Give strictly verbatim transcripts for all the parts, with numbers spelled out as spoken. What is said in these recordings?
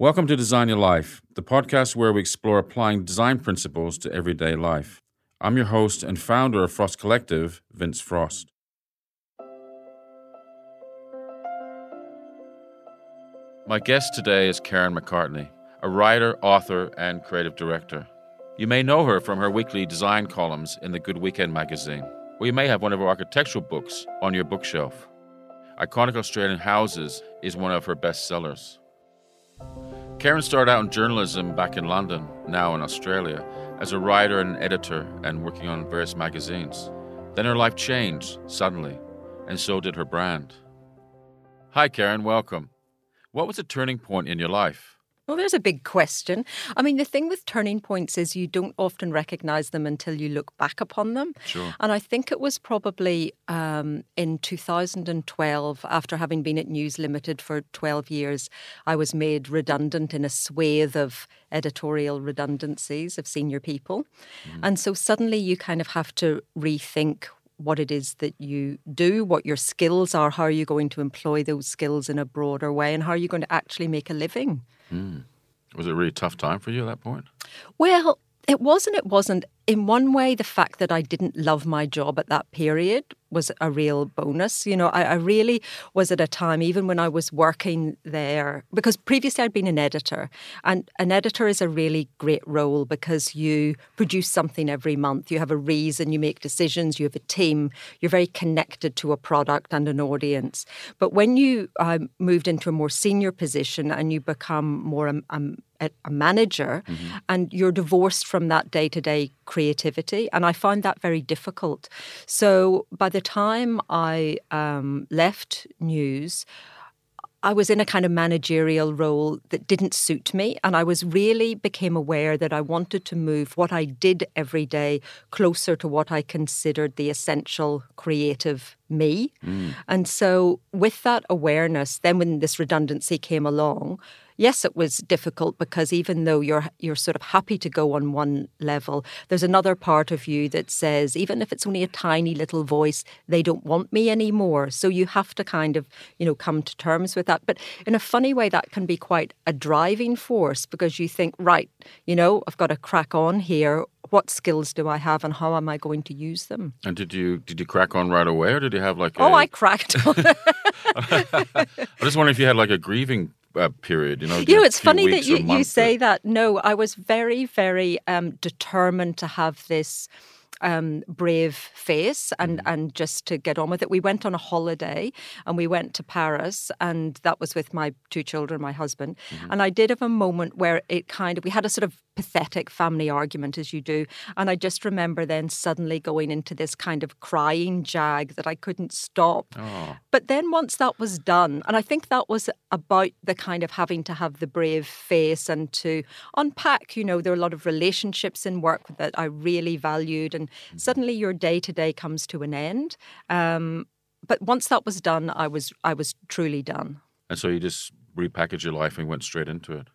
Welcome to Design Your Life, the podcast where we explore applying design principles to everyday life. I'm your host and founder of Frost Collective, Vince Frost. My guest today is Karen McCartney, a writer, author, and creative director. You may know her from her weekly design columns in the Good Weekend magazine, or you may have one of her architectural books on your bookshelf. Iconic Australian Houses is one of her bestsellers. Karen started out in journalism back in London, now in Australia, as a writer and editor and working on various magazines. Then her life changed suddenly, and so did her brand. Hi, Karen, welcome. What was a turning point in your life? Well, there's a big question. I mean, the thing with turning points is you don't often recognise them until you look back upon them. Sure. And I think it was probably um, in two thousand twelve, after having been at News Limited for twelve years, I was made redundant in a swathe of editorial redundancies of senior people. Mm. And so suddenly you kind of have to rethink what it is that you do, what your skills are, how are you going to employ those skills in a broader way, and how are you going to actually make a living? Mm. Was it a really tough time for you at that point? Well, it was and it wasn't. In one way, the fact that I didn't love my job at that period was a real bonus. You know, I, I really was at a time, even when I was working there, because previously I'd been an editor. And an editor is a really great role because you produce something every month. You have a reason, you make decisions, you have a team. You're very connected to a product and an audience. But when you um, moved into a more senior position and you become more a, a, a manager, mm-hmm. and you're divorced from that day-to-day creativity, and I found that very difficult. So by the time I um, left News, I was in a kind of managerial role that didn't suit me, and I was really became aware that I wanted to move what I did every day closer to what I considered the essential creative me. Mm. And so with that awareness, then when this redundancy came along, yes, it was difficult because even though you're you're sort of happy to go on one level, there's another part of you that says, even if it's only a tiny little voice, they don't want me anymore. So you have to kind of, you know, come to terms with that. But in a funny way, that can be quite a driving force because you think, right, you know, I've got to crack on here. What skills do I have and how am I going to use them? And did you did you crack on right away or did you have like a... Oh, I cracked on. I just wonder if you had like a grieving Uh, period, you know. You know, it's funny that you, you say that. No, I was very, very um, determined to have this um, brave face and, mm-hmm. and just to get on with it. We went on a holiday and we went to Paris, and that was with my two children, my husband. Mm-hmm. And I did have a moment where it kind of, we had a sort of pathetic family argument, as you do. And I just remember then suddenly going into this kind of crying jag that I couldn't stop. Oh. But then once that was done, and I think that was about the kind of having to have the brave face and to unpack, you know, there are a lot of relationships in work that I really valued. And suddenly your day-to-day comes to an end. Um, but once that was done, I was I was truly done. And so you just repackaged your life and went straight into it?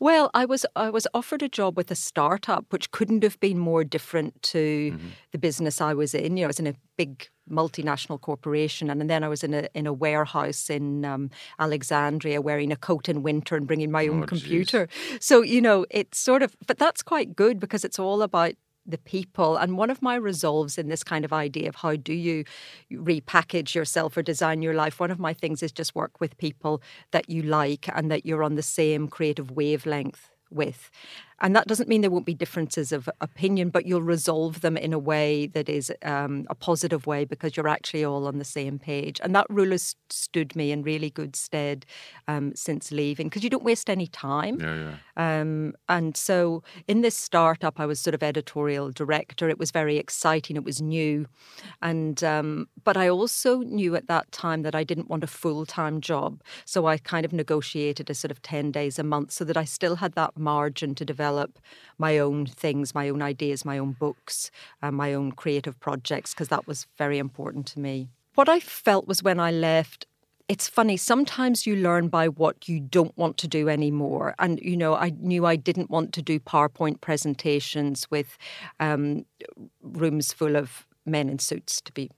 Well, I was I was offered a job with a startup, which couldn't have been more different to mm-hmm. the business I was in. You know, I was in a big multinational corporation, and then I was in a in a warehouse in um, Alexandria, wearing a coat in winter and bringing my own oh, computer. Geez. So you know, it's sort of, but that's quite good because it's all about the people. And one of my resolves in this kind of idea of how do you repackage yourself or design your life, one of my things is just work with people that you like and that you're on the same creative wavelength with. And that doesn't mean there won't be differences of opinion, but you'll resolve them in a way that is um, a positive way because you're actually all on the same page. And that rule has stood me in really good stead um, since leaving because you don't waste any time. Yeah, yeah. Um, and so in this startup, I was sort of editorial director. It was very exciting. It was new. and um, But I also knew at that time that I didn't want a full-time job. So I kind of negotiated a sort of ten days a month so that I still had that margin to develop my own things, my own ideas, my own books, uh, my own creative projects, because that was very important to me. What I felt was when I left, it's funny, sometimes you learn by what you don't want to do anymore. And, you know, I knew I didn't want to do PowerPoint presentations with um, rooms full of men in suits, to be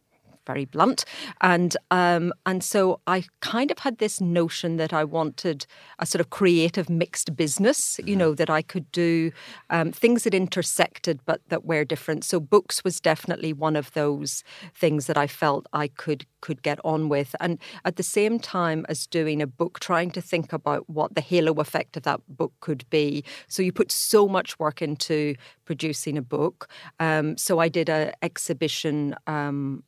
very blunt. And um, and so I kind of had this notion that I wanted a sort of creative mixed business, mm-hmm. you know, that I could do um, things that intersected but that were different. So books was definitely one of those things that I felt I could could get on with. And at the same time as doing a book, trying to think about what the halo effect of that book could be. So you put so much work into producing a book. Um, so I did an exhibition um,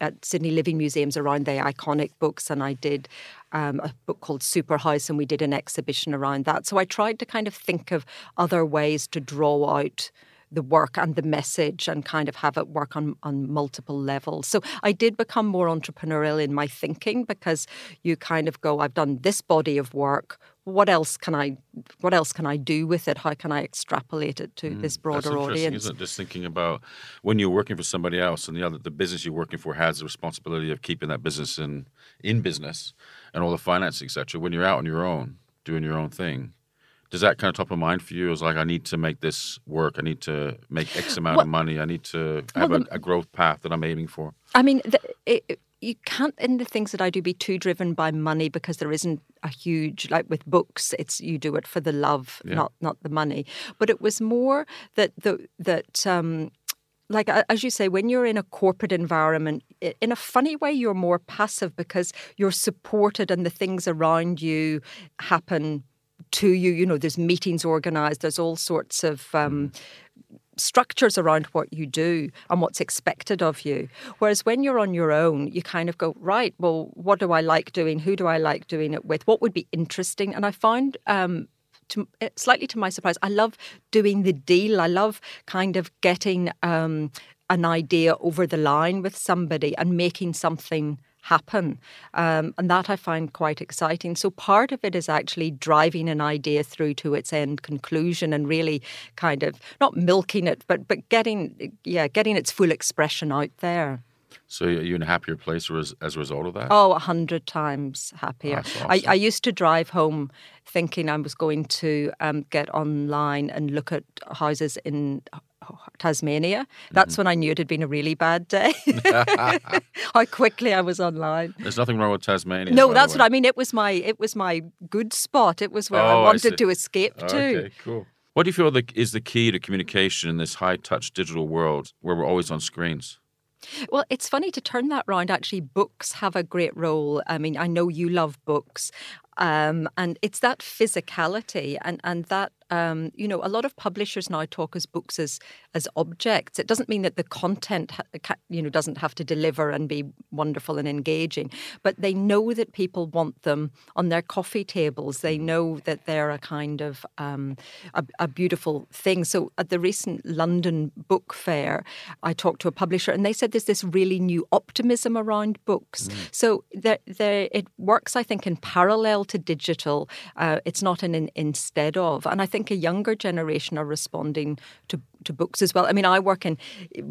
at Sydney Living Museums around the iconic books, and I did Um, a book called Super House, and we did an exhibition around that. So I tried to kind of think of other ways to draw out the work and the message and kind of have it work on, on multiple levels. So I did become more entrepreneurial in my thinking, because you kind of go, I've done this body of work. What else can I what else can I do with it? How can I extrapolate it to mm, this broader that's interesting, audience? Isn't it? Just thinking about when you're working for somebody else and the other the business you're working for has the responsibility of keeping that business in in business and all the finance, et cetera. When you're out on your own, doing your own thing, does that kind of top of mind for you? It's like, I need to make this work. I need to make X amount well, of money. I need to have well, a, a growth path that I'm aiming for. I mean, the, it, it, you can't, in the things that I do, be too driven by money, because there isn't a huge, like with books, it's you do it for the love, yeah. not not the money. But it was more that, the, that um, like, as you say, when you're in a corporate environment, in a funny way, you're more passive because you're supported and the things around you happen to you. You know, there's meetings organised, there's all sorts of um, structures around what you do and what's expected of you. Whereas when you're on your own, you kind of go, right, well, what do I like doing? Who do I like doing it with? What would be interesting? And I found, um, to, slightly to my surprise, I love doing the deal. I love kind of getting um, an idea over the line with somebody and making something happen. Um, and that I find quite exciting. So part of it is actually driving an idea through to its end conclusion and really kind of not milking it, but but getting, yeah, getting its full expression out there. So are you in a happier place as, as a result of that? Oh, a hundred times happier. That's awesome. I, I used to drive home thinking I was going to um, get online and look at houses in Tasmania. That's mm-hmm. when I knew it had been a really bad day. How quickly I was online. There's nothing wrong with Tasmania. No, that's what I mean. It was my it was my good spot. It was where oh, I wanted I to escape oh, to. Okay, cool. What do you feel the, is the key to communication in this high-touch digital world where we're always on screens? Well, it's funny to turn that round. Actually, books have a great role. I mean, I know you love books. Um, and it's that physicality and, and that, um, you know, a lot of publishers now talk as books as, as objects. It doesn't mean that the content, you know, doesn't have to deliver and be wonderful and engaging, but they know that people want them on their coffee tables. They know that they're a kind of um, a, a beautiful thing. So at the recent London Book Fair, I talked to a publisher and they said there's this really new optimism around books. Mm. So they're, they're, it works, I think, in parallel to digital. Uh, it's not an, an instead of. And I think a younger generation are responding to, to books as well. I mean, I work in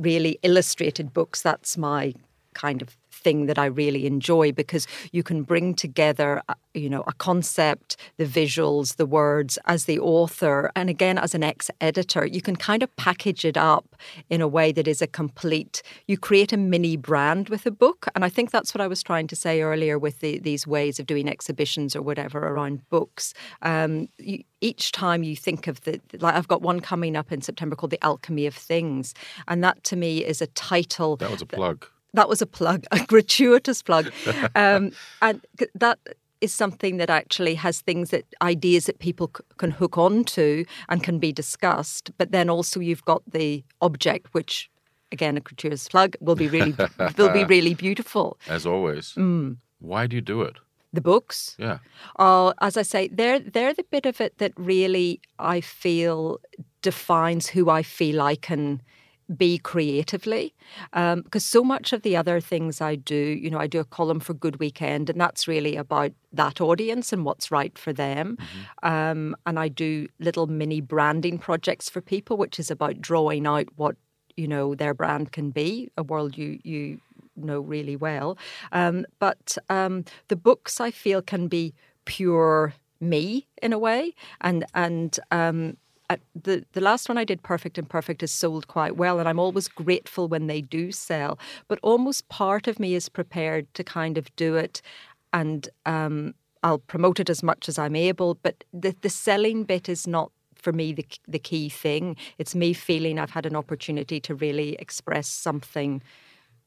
really illustrated books. That's my kind of thing that I really enjoy, because you can bring together, you know, a concept, the visuals, the words as the author. And again, as an ex-editor, you can kind of package it up in a way that is a complete, you create a mini brand with a book. And I think that's what I was trying to say earlier with the, these ways of doing exhibitions or whatever around books. Um, you, each time you think of the, like I've got one coming up in September called The Alchemy of Things. And that to me is a title. That was a plug. That, That was a plug, a gratuitous plug. Um, and that is something that actually has things that ideas that people c- can hook onto and can be discussed. But then also you've got the object, which, again, a gratuitous plug, will be really will be really beautiful. As always. Mm. Why do you do it? The books. Yeah. Uh, as I say, they're, they're the bit of it that really I feel defines who I feel I can be creatively, um, because so much of the other things I do, you know, I do a column for Good Weekend, and that's really about that audience and what's right for them. Mm-hmm. Um, and I do little mini branding projects for people, which is about drawing out what, you know, their brand can be, a world you you know really well. Um, but um, the books I feel can be pure me in a way, and and um, I, the, the last one I did, Perfect, and Perfect has sold quite well, and I'm always grateful when they do sell. But almost part of me is prepared to kind of do it, and um, I'll promote it as much as I'm able. But the, the selling bit is not, for me, the, the key thing. It's me feeling I've had an opportunity to really express something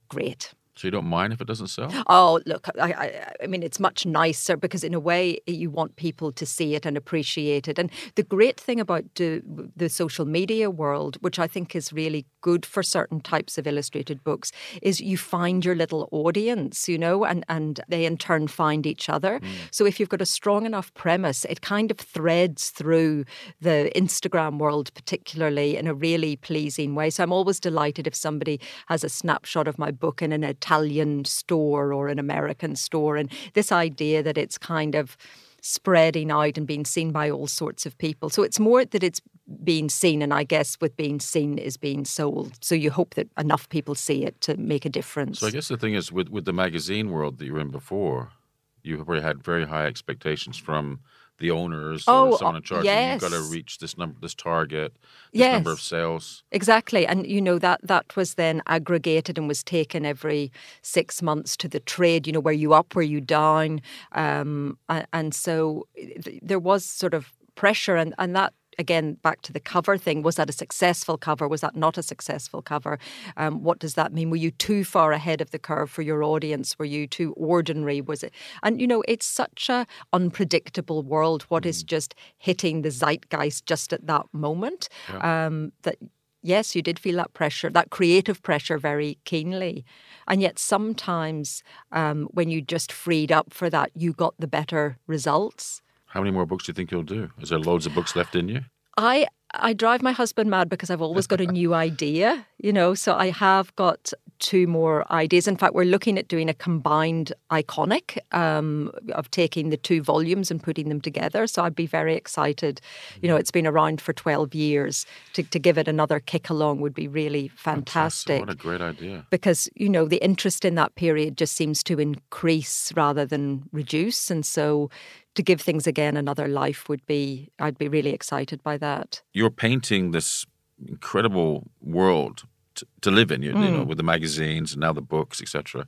great. So you don't mind if it doesn't sell? Oh, look, I, I, I mean, it's much nicer because in a way you want people to see it and appreciate it. And the great thing about do, the social media world, which I think is really good for certain types of illustrated books, is you find your little audience, you know, and, and they in turn find each other. Mm. So if you've got a strong enough premise, it kind of threads through the Instagram world particularly in a really pleasing way. So I'm always delighted if somebody has a snapshot of my book in an Italian store or an American store, and this idea that it's kind of spreading out and being seen by all sorts of people. So it's more that it's being seen, and I guess with being seen is being sold. So you hope that enough people see it to make a difference. So I guess the thing is with, with the magazine world that you were in before, you probably had very high expectations from the owners oh, or someone in charge. Yes. You've got to reach this number, this target, this yes. number of sales. Exactly. And, you know, that, that was then aggregated and was taken every six months to the trade, you know, where you up, where you down. Um, and so there was sort of pressure, and, and that, again, back to the cover thing. Was that a successful cover? Was that not a successful cover? Um, what does that mean? Were you too far ahead of the curve for your audience? Were you too ordinary? Was it? And, you know, it's such a unpredictable world. What mm-hmm. is just hitting the zeitgeist just at that moment? Yeah. Um, that, yes, you did feel that pressure, that creative pressure very keenly. And yet sometimes um, when you just freed up for that, you got the better results. How many more books do you think you'll do? Is there loads of books left in you? I I drive my husband mad because I've always got a new idea, you know, so I have got two more ideas. In fact, we're looking at doing a combined Iconic um, of taking the two volumes and putting them together. So I'd be very excited. You know, it's been around for twelve years. To, to give it another kick along would be really fantastic. fantastic. What a great idea. Because, you know, the interest in that period just seems to increase rather than reduce. And so to give things again another life would be, I'd be really excited by that. You're painting this incredible world to, to live in, you, mm. you know, with the magazines and now the books, et cetera.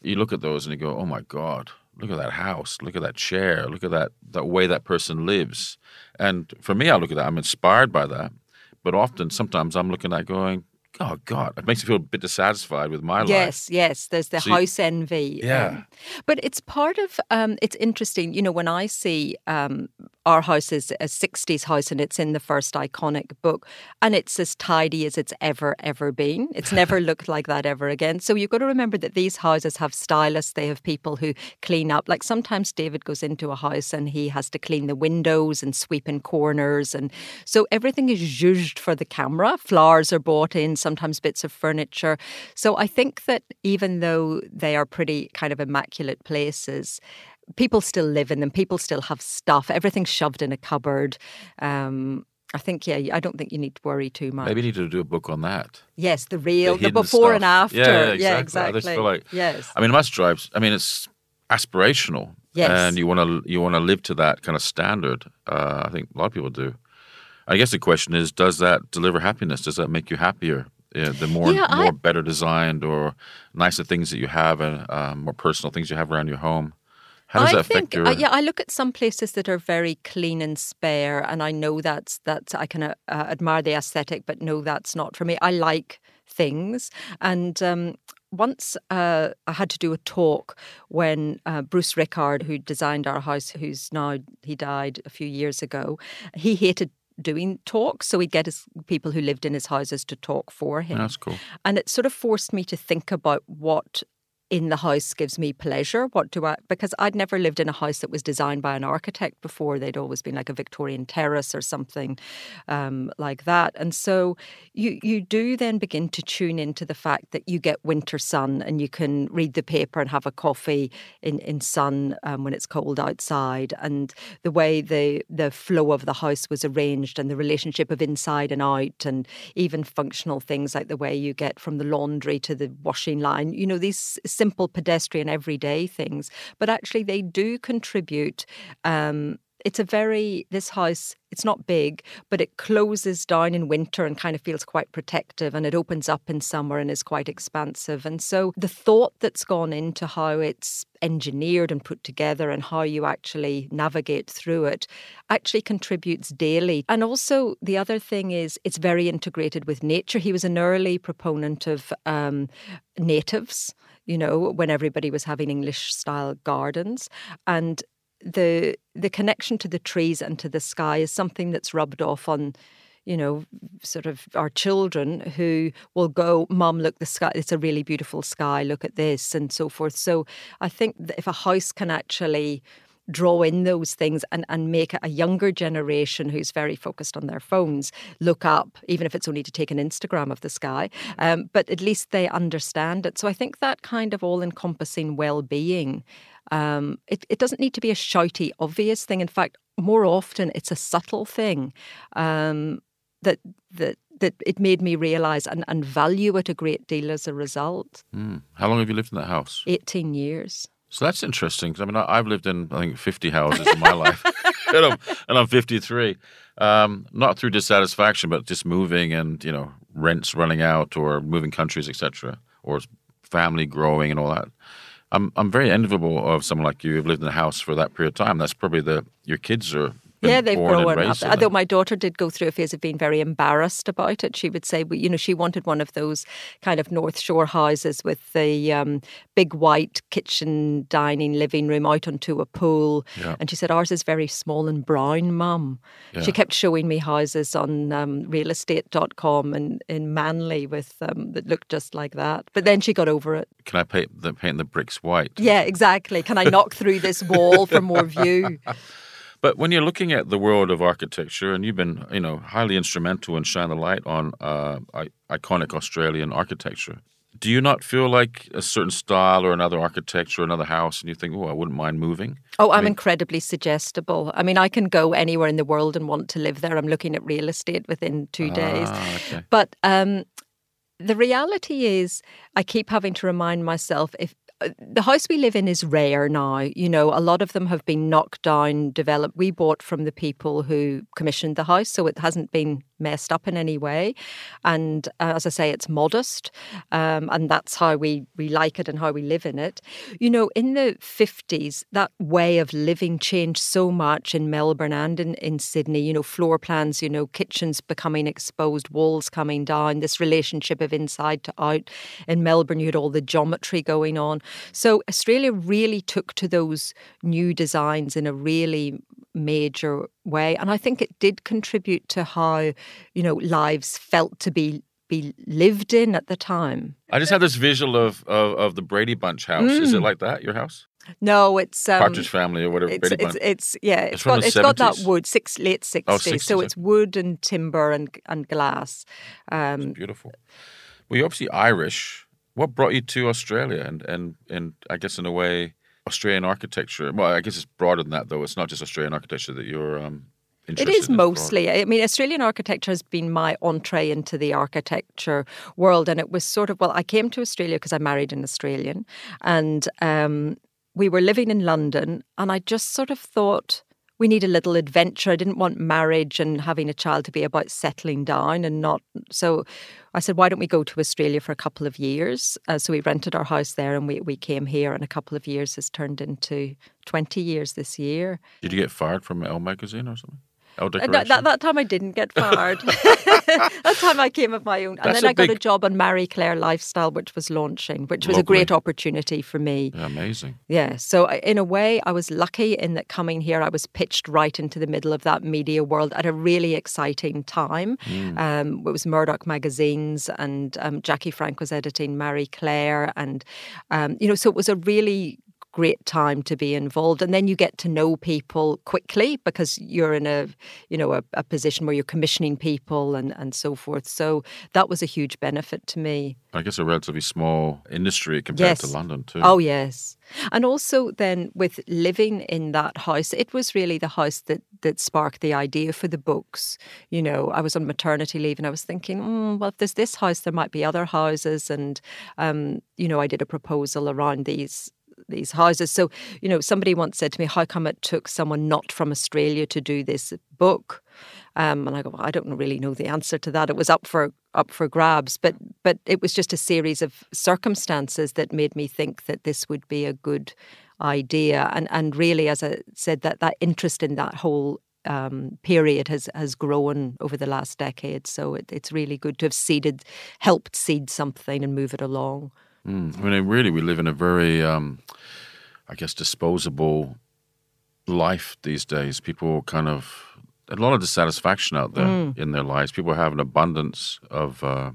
You look at those and you go, oh my God, look at that house, look at that chair, look at that, that way that person lives. And for me, I look at that, I'm inspired by that. But often, sometimes I'm looking at going, oh, God, it makes me feel a bit dissatisfied with my life. Yes, yes, there's the so house you, envy. Yeah. Um, but it's part of, um, it's interesting, you know, when I see um, our house is a sixties house and it's in the first Iconic book and it's as tidy as it's ever, ever been. It's never looked like that ever again. So you've got to remember that these houses have stylists. They have people who clean up. Like sometimes David goes into a house and he has to clean the windows and sweep in corners. And so everything is zhuzhed for the camera. Flowers are bought in, sometimes bits of furniture. So I think that even though they are pretty kind of immaculate places, people still live in them. People still have stuff. Everything's shoved in a cupboard. Um, I think, yeah, I don't think you need to worry too much. Maybe you need to do a book on that. Yes, the real, the, the before stuff. And after. Yeah, yeah, exactly. Yeah, exactly. I just feel like, yes. I mean, Must Drives, I mean, it's aspirational. Yes. And you want to you want to live to that kind of standard. Uh, I think a lot of people do. I guess the question is, does that deliver happiness? Does that make you happier? Yeah, the more yeah, I, more better designed or nicer things that you have and uh, more personal things you have around your home. How does I that think, affect your... Uh, yeah, I look at some places that are very clean and spare, and I know that's, that's I can uh, admire the aesthetic, but no, that's not for me. I like things. And um, once uh, I had to do a talk when uh, Bruce Rickard, who designed our house, who's now, he died a few years ago, he hated doing talks, so he'd get his people who lived in his houses to talk for him. That's cool. And it sort of forced me to think about what in the house gives me pleasure. What do I, because I'd never lived in a house that was designed by an architect before. They'd always been like a Victorian terrace or something um, like that. And so you, you do then begin to tune into the fact that you get winter sun and you can read the paper and have a coffee in, in sun um, when it's cold outside, and the way the, the flow of the house was arranged and the relationship of inside and out, and even functional things like the way you get from the laundry to the washing line, you know, these simple pedestrian everyday things, but actually they do contribute um, it's a very, this house, it's not big, but it closes down in winter and kind of feels quite protective, and it opens up in summer and is quite expansive. And so the thought that's gone into how it's engineered and put together and how you actually navigate through it actually contributes daily. And also the other thing is it's very integrated with nature. He was an early proponent of um, natives, you know, when everybody was having English-style gardens. And the the connection to the trees and to the sky is something that's rubbed off on, you know, sort of our children who will go, Mum, look, the sky, it's a really beautiful sky, look at this, and so forth. So I think that if a house can actually draw in those things and, and make a younger generation who's very focused on their phones look up, even if it's only to take an Instagram of the sky, um, but at least they understand it. So I think that kind of all-encompassing well-being, um, it, it doesn't need to be a shouty, obvious thing. In fact, more often it's a subtle thing um, that that that it made me realise and, and value it a great deal as a result. Mm. How long have you lived in that house? eighteen years. So that's interesting. I mean, I've lived in, I think, fifty houses in my life, and, I'm, and I'm fifty-three. Um, not through dissatisfaction, but just moving and, you know, rents running out or moving countries, et cetera, or family growing and all that. I'm I'm very enviable of someone like you who've lived in a house for that period of time. That's probably the your kids are. Yeah, they've grown up. Although my daughter did go through a phase of being very embarrassed about it. She would say, you know, she wanted one of those kind of North Shore houses with the um, big white kitchen, dining, living room out onto a pool. Yeah. And she said, ours is very small and brown, Mum. Yeah. She kept showing me houses on um, real estate dot com and in Manly with um, that looked just like that. But then she got over it. Can I paint the, paint the bricks white? Yeah, exactly. Can I knock through this wall for more view? But when you're looking at the world of architecture, and you've been, you know, highly instrumental in shining the light on uh, iconic Australian architecture, do you not feel like a certain style or another architecture or another house, and you think, oh, I wouldn't mind moving? Oh, I'm I mean, incredibly suggestible. I mean, I can go anywhere in the world and want to live there. I'm looking at real estate within two ah, days. Okay. But um, the reality is, I keep having to remind myself if. The house we live in is rare now. You know, a lot of them have been knocked down, developed. We bought from the people who commissioned the house, so it hasn't been messed up in any way. And uh, as I say, it's modest. Um, and that's how we, we like it and how we live in it. You know, in the fifties, that way of living changed so much in Melbourne and in, in Sydney. You know, floor plans, you know, kitchens becoming exposed, walls coming down, this relationship of inside to out. In Melbourne, you had all the geometry going on. So Australia really took to those new designs in a really major way. And I think it did contribute to how, you know, lives felt to be be lived in at the time. I just had this visual of of, of the Brady Bunch house. Mm. Is it like that, your house? No, it's... Um, Partridge Family or whatever. It's, Brady Bunch. It's, it's, yeah, it's, it's, got, it's got that wood, six, late sixties. Oh, sixties. So it's wood and timber and, and glass. Um, it's beautiful. Well, you're obviously Irish. What brought you to Australia and, and, and I guess in a way, Australian architecture? Well, I guess it's broader than that, though. It's not just Australian architecture that you're um, interested in. It is in mostly. Broader. I mean, Australian architecture has been my entree into the architecture world. And it was sort of, well, I came to Australia because I married an Australian. And um, we were living in London. And I just sort of thought, we need a little adventure. I didn't want marriage and having a child to be about settling down and not. So I said, why don't we go to Australia for a couple of years? Uh, so we rented our house there and we, we came here, and a couple of years has turned into twenty years this year. Did you get fired from Elle magazine or something? Elle Decoration? Uh, no, that, that time I didn't get fired. That time I came of my own. And That's then I big... got a job on Marie Claire Lifestyle, which was launching, which was Lovely. A great opportunity for me. Yeah, amazing. Yeah. So in a way, I was lucky in that coming here, I was pitched right into the middle of that media world at a really exciting time. Mm. Um, it was Murdoch Magazines, and um, Jackie Frank was editing Marie Claire. And, um, you know, so it was a really great time to be involved, and then you get to know people quickly because you're in a, you know, a, a position where you're commissioning people and, and so forth. So that was a huge benefit to me. I guess a relatively small industry compared yes. to London too. Oh yes, and also then with living in that house, it was really the house that that sparked the idea for the books. You know, I was on maternity leave and I was thinking, mm, well, if there's this house, there might be other houses, and um, you know, I did a proposal around these these houses. So, you know, somebody once said to me, how come it took someone not from Australia to do this book? Um, and I go, well, I don't really know the answer to that. It was up for up for grabs. But but it was just a series of circumstances that made me think that this would be a good idea. And and really, as I said, that, that interest in that whole um, period has, has grown over the last decade. So it, it's really good to have seeded, helped seed something and move it along. Mm. I mean, really, we live in a very, um, I guess, disposable life these days. People kind of... a lot of dissatisfaction out there mm. in their lives. People have an abundance of, uh,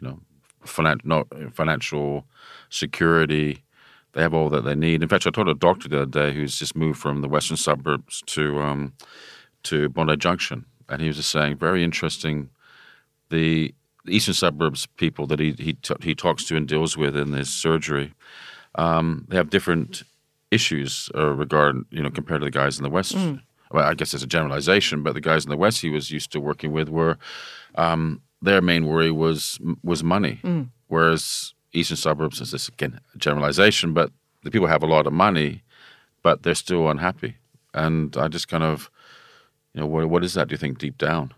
you know, finan- not financial security. They have all that they need. In fact, I told a doctor the other day who's just moved from the western suburbs to um, to Bondi Junction, and he was just saying, very interesting, the eastern suburbs people that he he, t- he talks to and deals with in his surgery, um, they have different issues uh, regard, you know, compared to the guys in the west. Mm. Well, I guess it's a generalization, but the guys in the West he was used to working with were, um, their main worry was was money. Mm. Whereas eastern suburbs, is this again a generalization, but the people have a lot of money, but they're still unhappy. And I just kind of, you know, what what is that, do you think, deep down?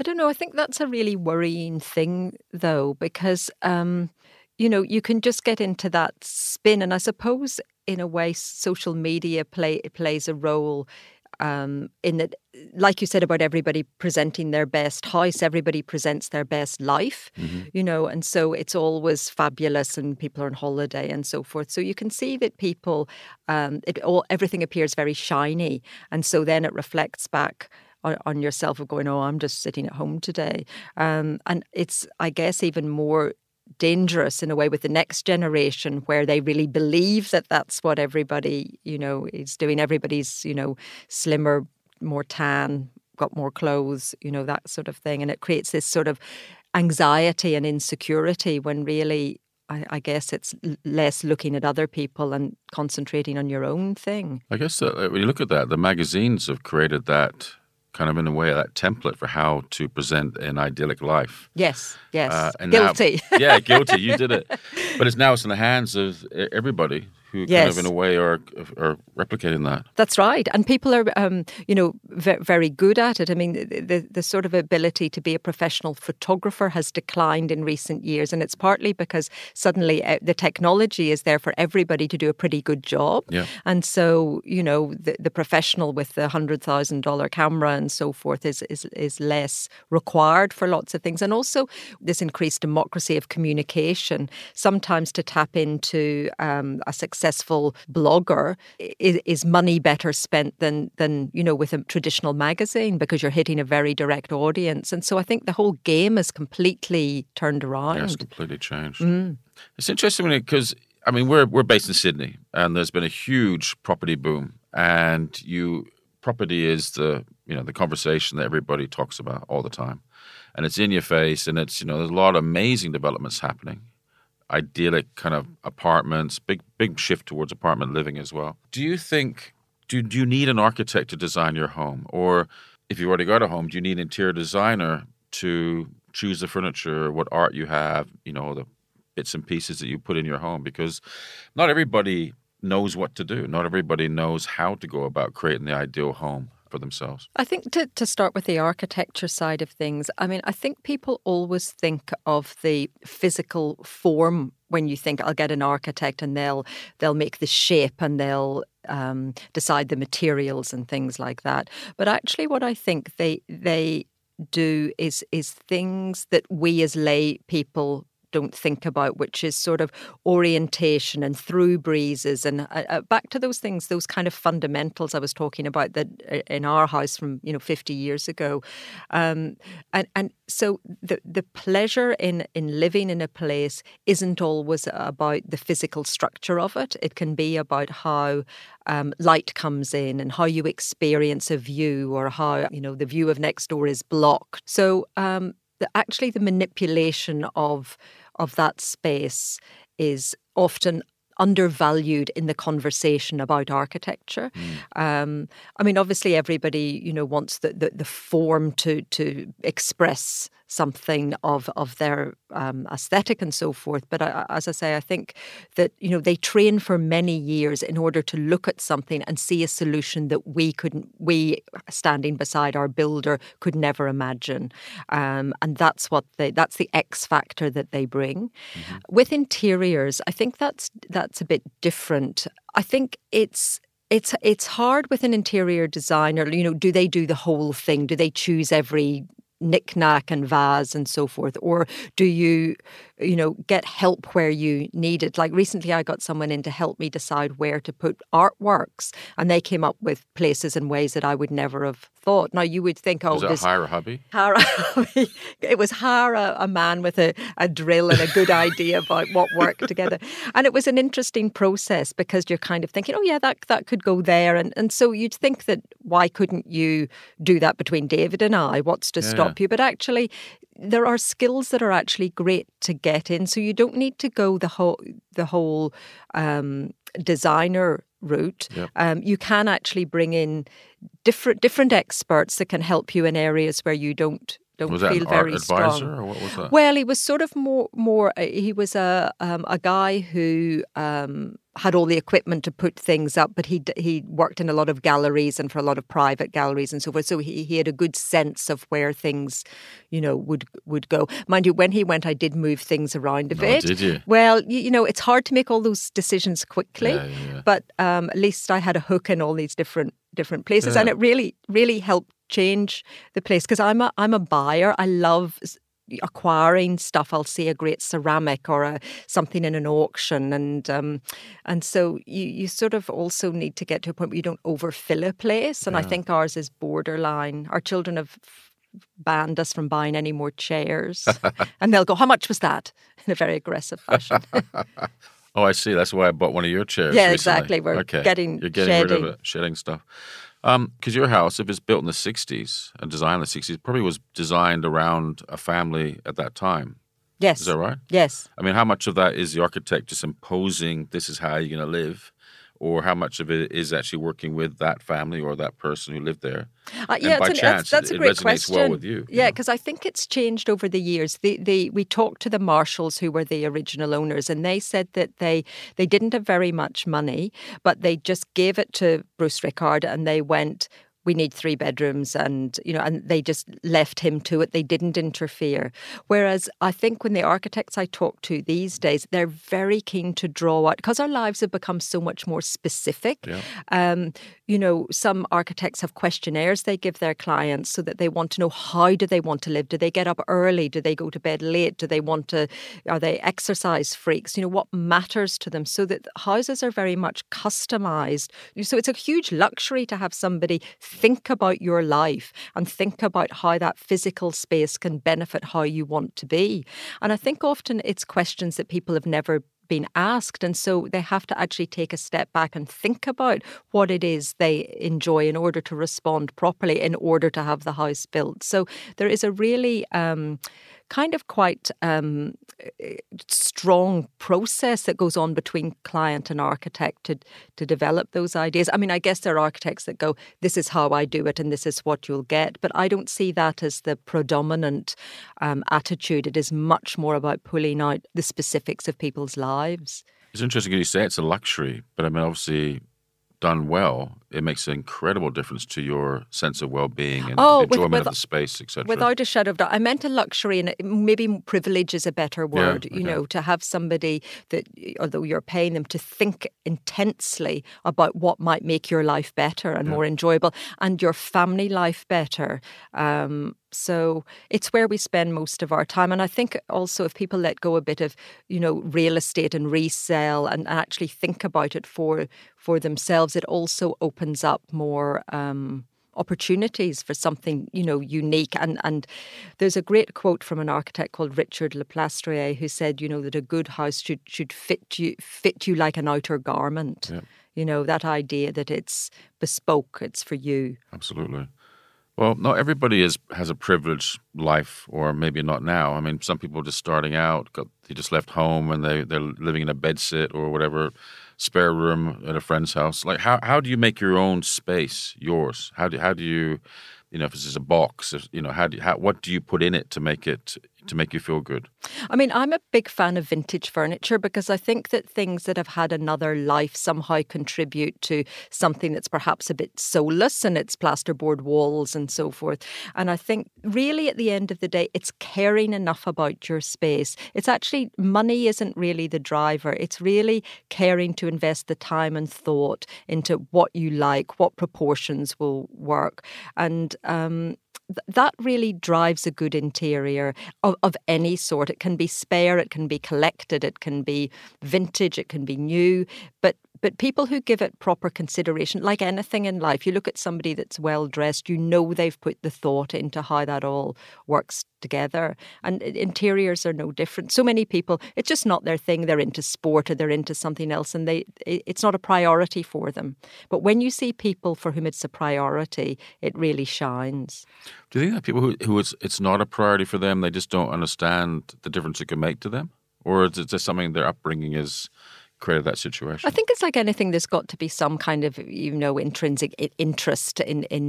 I don't know. I think that's a really worrying thing, though, because, um, you know, you can just get into that spin. And I suppose, in a way, social media play plays a role Um, in that, like you said about everybody presenting their best house, everybody presents their best life, mm-hmm. you know, and so it's always fabulous and people are on holiday and so forth. So you can see that people, um, it all everything appears very shiny. And so then it reflects back on, on yourself of going, oh, I'm just sitting at home today. Um, and it's, I guess, even more dangerous in a way with the next generation, where they really believe that that's what everybody, you know, is doing. Everybody's, you know, slimmer, more tan, got more clothes, you know, that sort of thing. And it creates this sort of anxiety and insecurity when really, I, I guess it's less looking at other people and concentrating on your own thing. I guess that when you look at that, the magazines have created that kind of, in a way, that template for how to present an idyllic life. Yes, yes. Uh, and guilty. Now, yeah, guilty. You did it. But it's now it's in the hands of everybody who yes. kind of, in a way, are are replicating that. That's right. And people are, um, you know, ve- very good at it. I mean, the, the the sort of ability to be a professional photographer has declined in recent years. And it's partly because suddenly the technology is there for everybody to do a pretty good job. Yeah. And so, you know, the, the professional with the one hundred thousand dollars camera and so forth is, is, is less required for lots of things. And also this increased democracy of communication, sometimes to tap into um, a successful blogger is, is money better spent than, than, you know, with a traditional magazine, because you're hitting a very direct audience. And so I think the whole game has completely turned around. Yeah, it's completely changed. Mm. It's interesting because, I mean, we're, we're based in Sydney and there's been a huge property boom, and you... property is the, you know, the conversation that everybody talks about all the time, and it's in your face, and it's, you know, there's a lot of amazing developments happening, idyllic kind of apartments, big big shift towards apartment living as well. Do you think do, do you need an architect to design your home, or if you've already got a home, do you need an interior designer to choose the furniture, what art you have, you know, the bits and pieces that you put in your home? Because not everybody knows what to do. Not everybody knows how to go about creating the ideal home for themselves. I think to, to start with the architecture side of things, I mean, I think people always think of the physical form when you think, I'll get an architect and they'll they'll make the shape and they'll um, decide the materials and things like that. But actually what I think they they do is is things that we as lay people don't think about, which is sort of orientation and through breezes and uh, back to those things, those kind of fundamentals I was talking about that in our house from, you know, fifty years ago. Um, and, and so the the pleasure in, in living in a place isn't always about the physical structure of it. It can be about how um, light comes in and how you experience a view, or how, you know, the view of next door is blocked. So um, the, actually the manipulation of of that space is often undervalued in the conversation about architecture. Mm. Um, I mean, obviously, everybody, you know, wants the, the, the form to to express something of of their um, aesthetic and so forth. But I, as I say, I think that, you know, they train for many years in order to look at something and see a solution that we couldn't, we standing beside our builder could never imagine. Um, and that's what they, that's the X factor that they bring. Mm-hmm. With interiors, I think that's that's a bit different. I think it's It's it's hard with an interior designer, you know, do they do the whole thing? Do they choose every knick-knack and vase and so forth? Or do you, you know, get help where you need it? Like recently I got someone in to help me decide where to put artworks, and they came up with places and ways that I would never have thought. Now you would think, oh, was this... Hara Hubby? Hara Hubby. It was Hara, a man with a, a drill and a good idea about what worked together. And it was an interesting process because you're kind of thinking, oh yeah, that that could go there. And, and so you'd think that why couldn't you do that between David and I? What's to yeah. stop you? But actually there are skills that are actually great to get in. So you don't need to go the whole, the whole um, designer route. Yep. Um, you can actually bring in different different experts that can help you in areas where you don't don't was feel that an very art strong. Advisor or what was that? Well, he was sort of more more. He was a um, a guy who. Um, had all the equipment to put things up, but he he worked in a lot of galleries and for a lot of private galleries and so forth. So he, he had a good sense of where things, you know, would would go. Mind you, when he went, I did move things around a bit. Oh, did you? Well, you, you know, it's hard to make all those decisions quickly, yeah, yeah. but um, at least I had a hook in all these different different places, yeah. and it really really helped change the place because I'm a I'm a buyer. I love acquiring stuff. I'll see a great ceramic or a, something in an auction, and um, and so you, you sort of also need to get to a point where you don't overfill a place, and yeah. I think ours is borderline. Our children have banned us from buying any more chairs and they'll go, how much was that? In a very aggressive fashion. Oh, I see. That's why I bought one of your chairs yeah, recently. Exactly. We're okay. getting, You're getting shedding. rid of it, shedding stuff. Because um, your house, if it's built in the sixties and designed in the sixties, probably was designed around a family at that time. Yes. Is that right? Yes. I mean, how much of that is the architect just imposing this is how you're going to live, or how much of it is actually working with that family or that person who lived there? Uh, yeah, and by an, chance, that's, that's it, a great it resonates question. well with you. Yeah, because you know? I think it's changed over the years. The, the, we talked to the Marshalls, who were the original owners, and they said that they, they didn't have very much money, but they just gave it to Bruce Rickard and they went, we need three bedrooms, and you know, and they just left him to it. They didn't interfere. Whereas I think when the architects I talk to these days, they're very keen to draw out, because our lives have become so much more specific. Yeah. Um, you know, some architects have questionnaires they give their clients so that they want to know, how do they want to live? Do they get up early? Do they go to bed late? Do they want to, are they exercise freaks? You know, what matters to them, so that houses are very much customized. So it's a huge luxury to have somebody think about your life and think about how that physical space can benefit how you want to be. And I think often it's questions that people have never been asked, and so they have to actually take a step back and think about what it is they enjoy in order to respond properly, in order to have the house built. So there is a really um, kind of quite um, strong process that goes on between client and architect to, to develop those ideas. I mean, I guess there are architects that go, this is how I do it and this is what you'll get, but I don't see that as the predominant um, attitude. It is much more about pulling out the specifics of people's lives. Lives. It's interesting you say it's a luxury, but I mean, obviously, done well, it makes an incredible difference to your sense of well-being and oh, enjoyment with, with, of the space, et cetera. Without a shadow of doubt. I meant a luxury, and maybe privilege is a better word, yeah, okay. you know, to have somebody that, although you're paying them, to think intensely about what might make your life better and yeah. more enjoyable, and your family life better. Um, so it's where we spend most of our time. And I think also if people let go a bit of, you know, real estate and resell and actually think about it for for themselves, it also opens opens up more um, opportunities for something, you know, unique. And, and there's a great quote from an architect called Richard Leplastrier who said, you know, that a good house should should fit you fit you like an outer garment. Yep. You know, that idea that it's bespoke, it's for you. Absolutely. Well, not everybody is has a privileged life, or maybe not now. I mean, some people just starting out, got, they just left home and they, they're living in a bedsit or whatever, spare room at a friend's house. Like, how, how do you make your own space yours? How do, how do you you know, if it's just a box, you know, how do you, how, what do you put in it to make it, to make you feel good? I mean, I'm a big fan of vintage furniture because I think that things that have had another life somehow contribute to something that's perhaps a bit soulless, and it's plasterboard walls and so forth. And I think really at the end of the day, it's caring enough about your space. It's actually, money isn't really the driver. It's really caring to invest the time and thought into what you like, what proportions will work. And um that really drives a good interior of, of any sort. It can be spare, it can be collected, it can be vintage, it can be new. But but people who give it proper consideration, like anything in life, you look at somebody that's well-dressed, you know they've put the thought into how that all works together. And interiors are no different. So many people, it's just not their thing. They're into sport or they're into something else, and they it's not a priority for them. But when you see people for whom it's a priority, it really shines. Do you think that people who, who it's, it's not a priority for them, they just don't understand the difference it can make to them? Or is it just something their upbringing is... created that situation? I think it's like anything. There's got to be some kind of, you know, intrinsic interest in in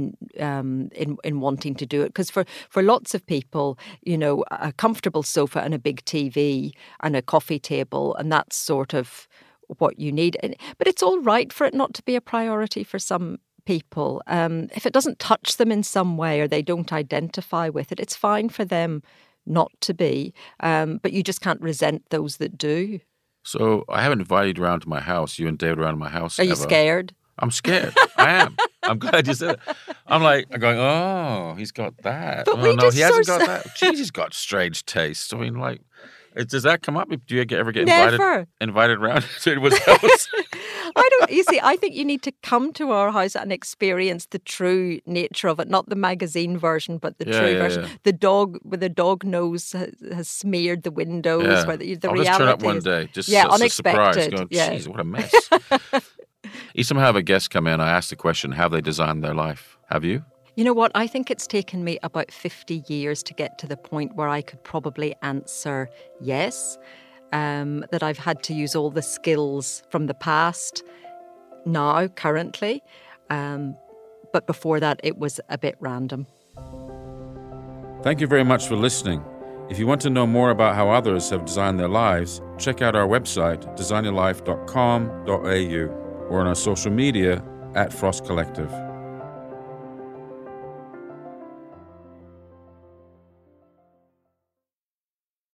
um, in, in wanting to do it. Because for, for lots of people, you know, a comfortable sofa and a big T V and a coffee table, and that's sort of what you need. But it's all right for it not to be a priority for some people. Um, if it doesn't touch them in some way or they don't identify with it, it's fine for them not to be. Um, but you just can't resent those that do. So I haven't invited you around to my house, you and David around to my house. Are ever. You scared? I'm scared. I am. I'm glad you said it. I'm like, I'm going, oh, he's got that. But oh, we no, just he hasn't got that. Jeez, he's got strange tastes. I mean, like, does that come up? Do you ever get invited, Never. invited around to anyone's house? I don't, you see, I think you need to come to our house and experience the true nature of it, not the magazine version, but the yeah, true yeah, version. Yeah. The dog, where the dog nose has, has smeared the windows, yeah. where the, the I'll reality just turn up one day, just yeah, as a surprise, going, geez, yeah. what a mess. You somehow have a guest come in, I asked the question, have they designed their life? Have you? You know what, I think it's taken me about fifty years to get to the point where I could probably answer yes. Um, that I've had to use all the skills from the past now, currently. Um, but before that, it was a bit random. Thank you very much for listening. If you want to know more about how others have designed their lives, check out our website, design your life dot com dot a u, or on our social media at Frost Collective.